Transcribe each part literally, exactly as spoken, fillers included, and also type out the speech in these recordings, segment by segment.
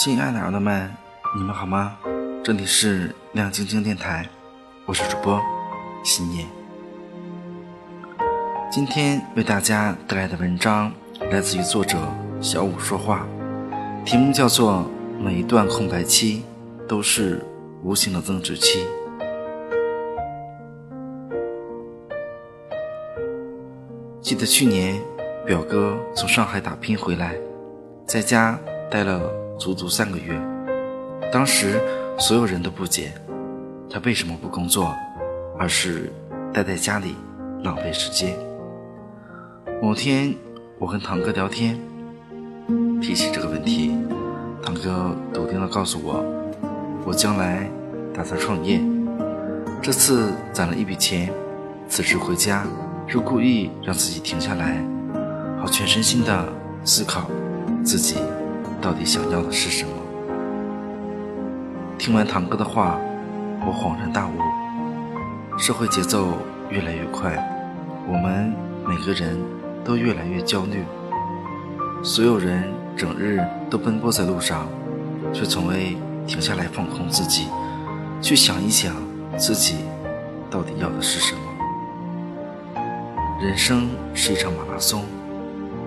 亲爱的耳朵们，你们好吗？这里是亮晶晶电台，我是主播新叶。今天为大家带来的文章来自于作者小五说话，题目叫做《每一段空白期都是无形的增值期》。记得去年表哥从上海打拼回来，在家待了足足三个月，当时所有人都不解他为什么不工作，而是待在家里浪费时间。某天我跟堂哥聊天，提起这个问题，堂哥笃定地告诉我，我将来打算创业，这次攒了一笔钱，此时回家是故意让自己停下来，好全身心地思考自己到底想要的是什么。听完堂哥的话，我恍然大悟，社会节奏越来越快，我们每个人都越来越焦虑，所有人整日都奔波在路上，却从未停下来放空自己，去想一想自己到底要的是什么。人生是一场马拉松，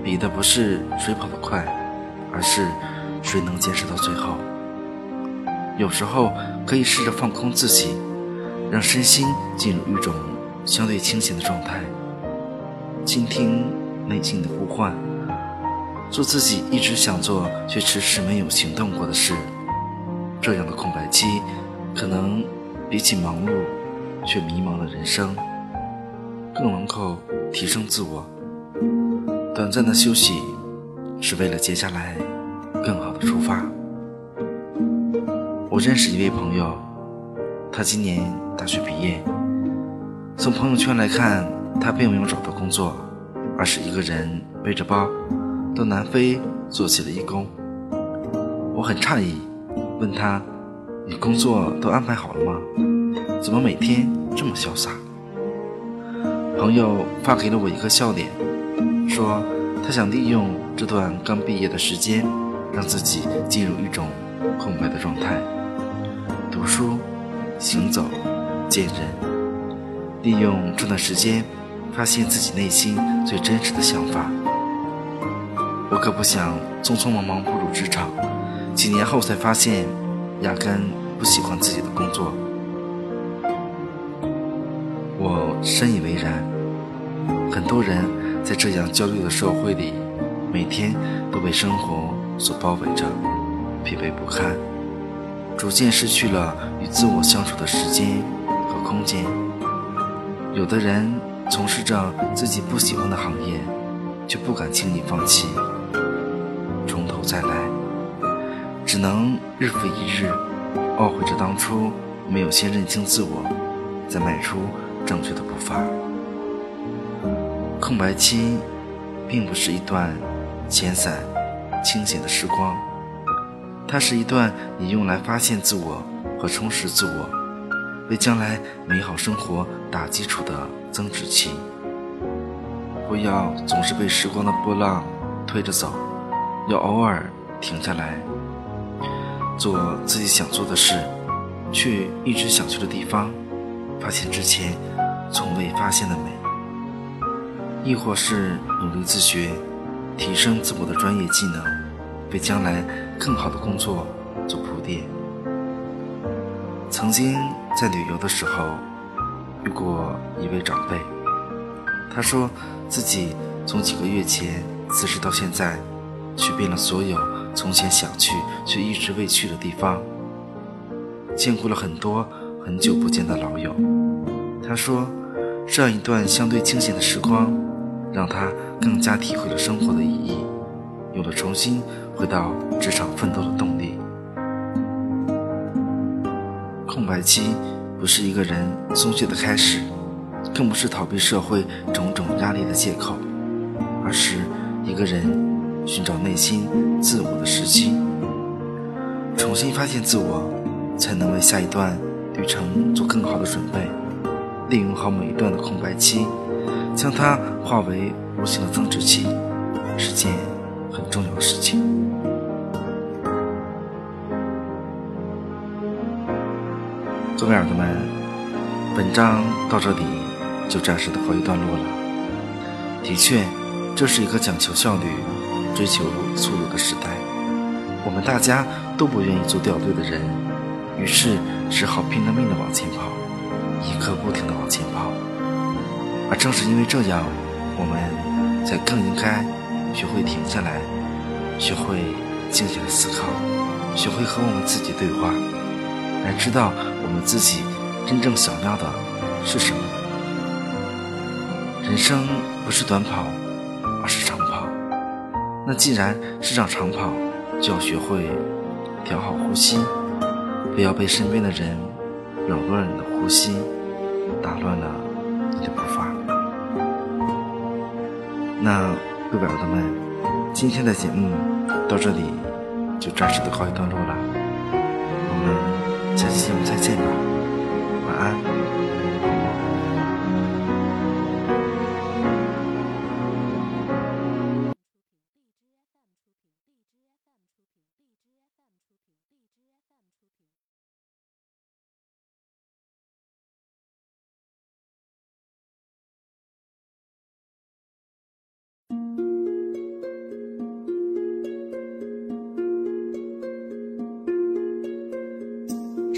比的不是谁跑得快，而是谁能坚持到最后。有时候可以试着放空自己，让身心进入一种相对清闲的状态，倾听内心的呼唤，做自己一直想做却迟迟没有行动过的事。这样的空白期，可能比起忙碌却迷茫的人生，更能够提升自我。短暂的休息是为了接下来更好的出发。我认识一位朋友，他今年大学毕业，从朋友圈来看，他并没有找到工作，而是一个人背着包到南非做起了义工。我很诧异，问他，你工作都安排好了吗？怎么每天这么潇洒？朋友发给了我一个笑脸，说他想利用这段刚毕业的时间，让自己进入一种空白的状态，读书、行走、见人，利用这段时间发现自己内心最真实的想法。我可不想匆匆忙忙步入职场，几年后才发现压根不喜欢自己的工作。我深以为然，很多人在这样焦虑的社会里，每天都被生活所包围着，疲惫不堪，逐渐失去了与自我相处的时间和空间。有的人从事着自己不喜欢的行业，却不敢轻易放弃，从头再来，只能日复一日懊悔着当初没有先认清自我，再迈出正确的步伐。空白期并不是一段闲散清闲的时光，它是一段你用来发现自我和充实自我，为将来美好生活打基础的增值期。不要总是被时光的波浪推着走，要偶尔停下来，做自己想做的事，去一直想去的地方，发现之前从未发现的美。亦或是努力自学，提升自我的专业技能，为将来更好的工作做铺垫。曾经在旅游的时候遇过一位长辈，他说自己从几个月前辞职到现在，去遍了所有从前想去却一直未去的地方，见过了很多很久不见的老友。他说这样一段相对清闲的时光，让他更加体会了生活的意义，有了重新回到职场奋斗的动力。空白期不是一个人松懈的开始，更不是逃避社会种种压力的借口，而是一个人寻找内心自我的时期。重新发现自我，才能为下一段旅程做更好的准备。利用好每一段的空白期，将它化为无形的增值期，是件很重要的事情。宗耳朵们，本章到这里就暂时的告一段落了。的确，这是一个讲求效率、追求速度的时代，我们大家都不愿意做掉队的人，于是只好拼了命的往前跑，一刻不停的往前跑。而正是因为这样，我们才更应该学会停下来，学会静下来思考，学会和我们自己对话，来知道我们自己真正想要的是什么。人生不是短跑，而是长跑。那既然是场长跑，就要学会调好呼吸，不要被身边的人扰乱你的呼吸，打乱了你的步伐。那各位耳朵们，今天的节目到这里就暂时的告一段落了，我们下期节目再见吧，晚安。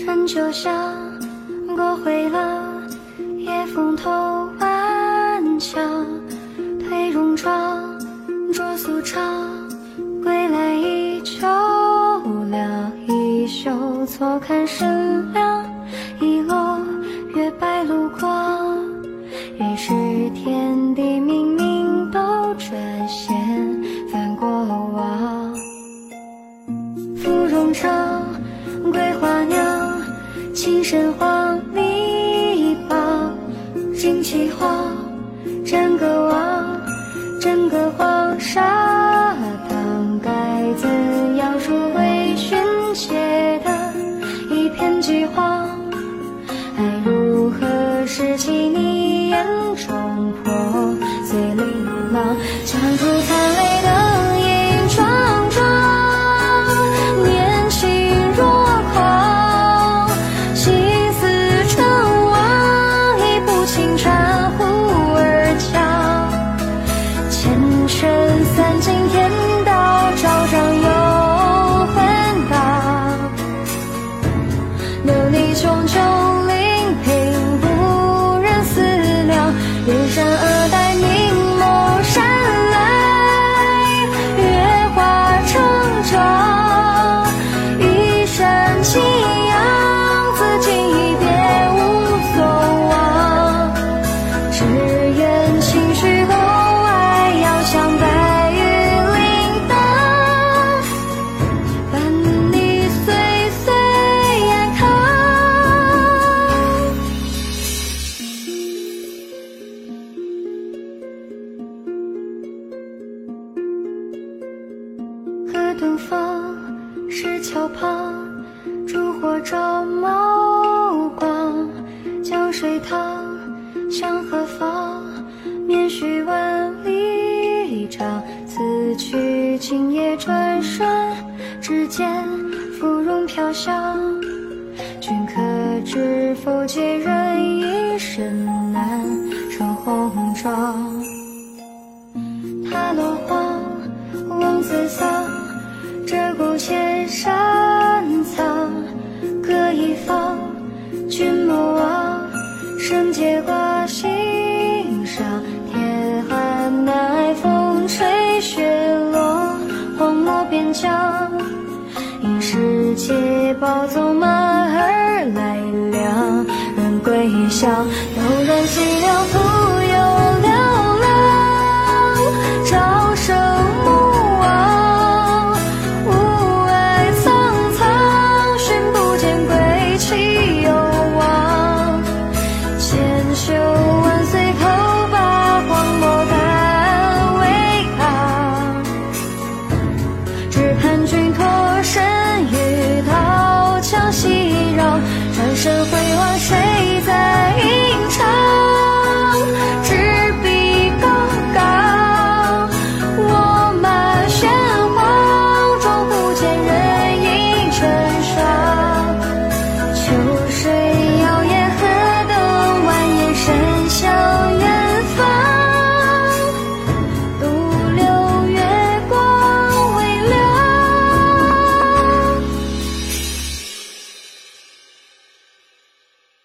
春秋下过回了，夜风头晚霞，推戎装着素裳，归来依旧了，一袖错看深凉，一落月白露光，于是天地冥冥都转现翻过往，芙蓉上归花鸟，青深黄泥宝，金旗号，枕戈王，枕戈黄沙荡，该怎样说微醺写的一片饥荒，爱如何拾起你眼中破碎琳琅，将出残泪的影幢幢，桥旁烛火照眸光，江水淌向何方，面絮万里长，此去今夜转瞬之间，芙蓉飘香，君可知否孑然一身难守红妆，踏落荒望自桑，鹧鸪千山藏，各一方，君莫忘，生节挂心上，天寒难挨风吹雪落，荒漠边疆，一世皆暴纵马儿来量人归乡，悠然寂寥。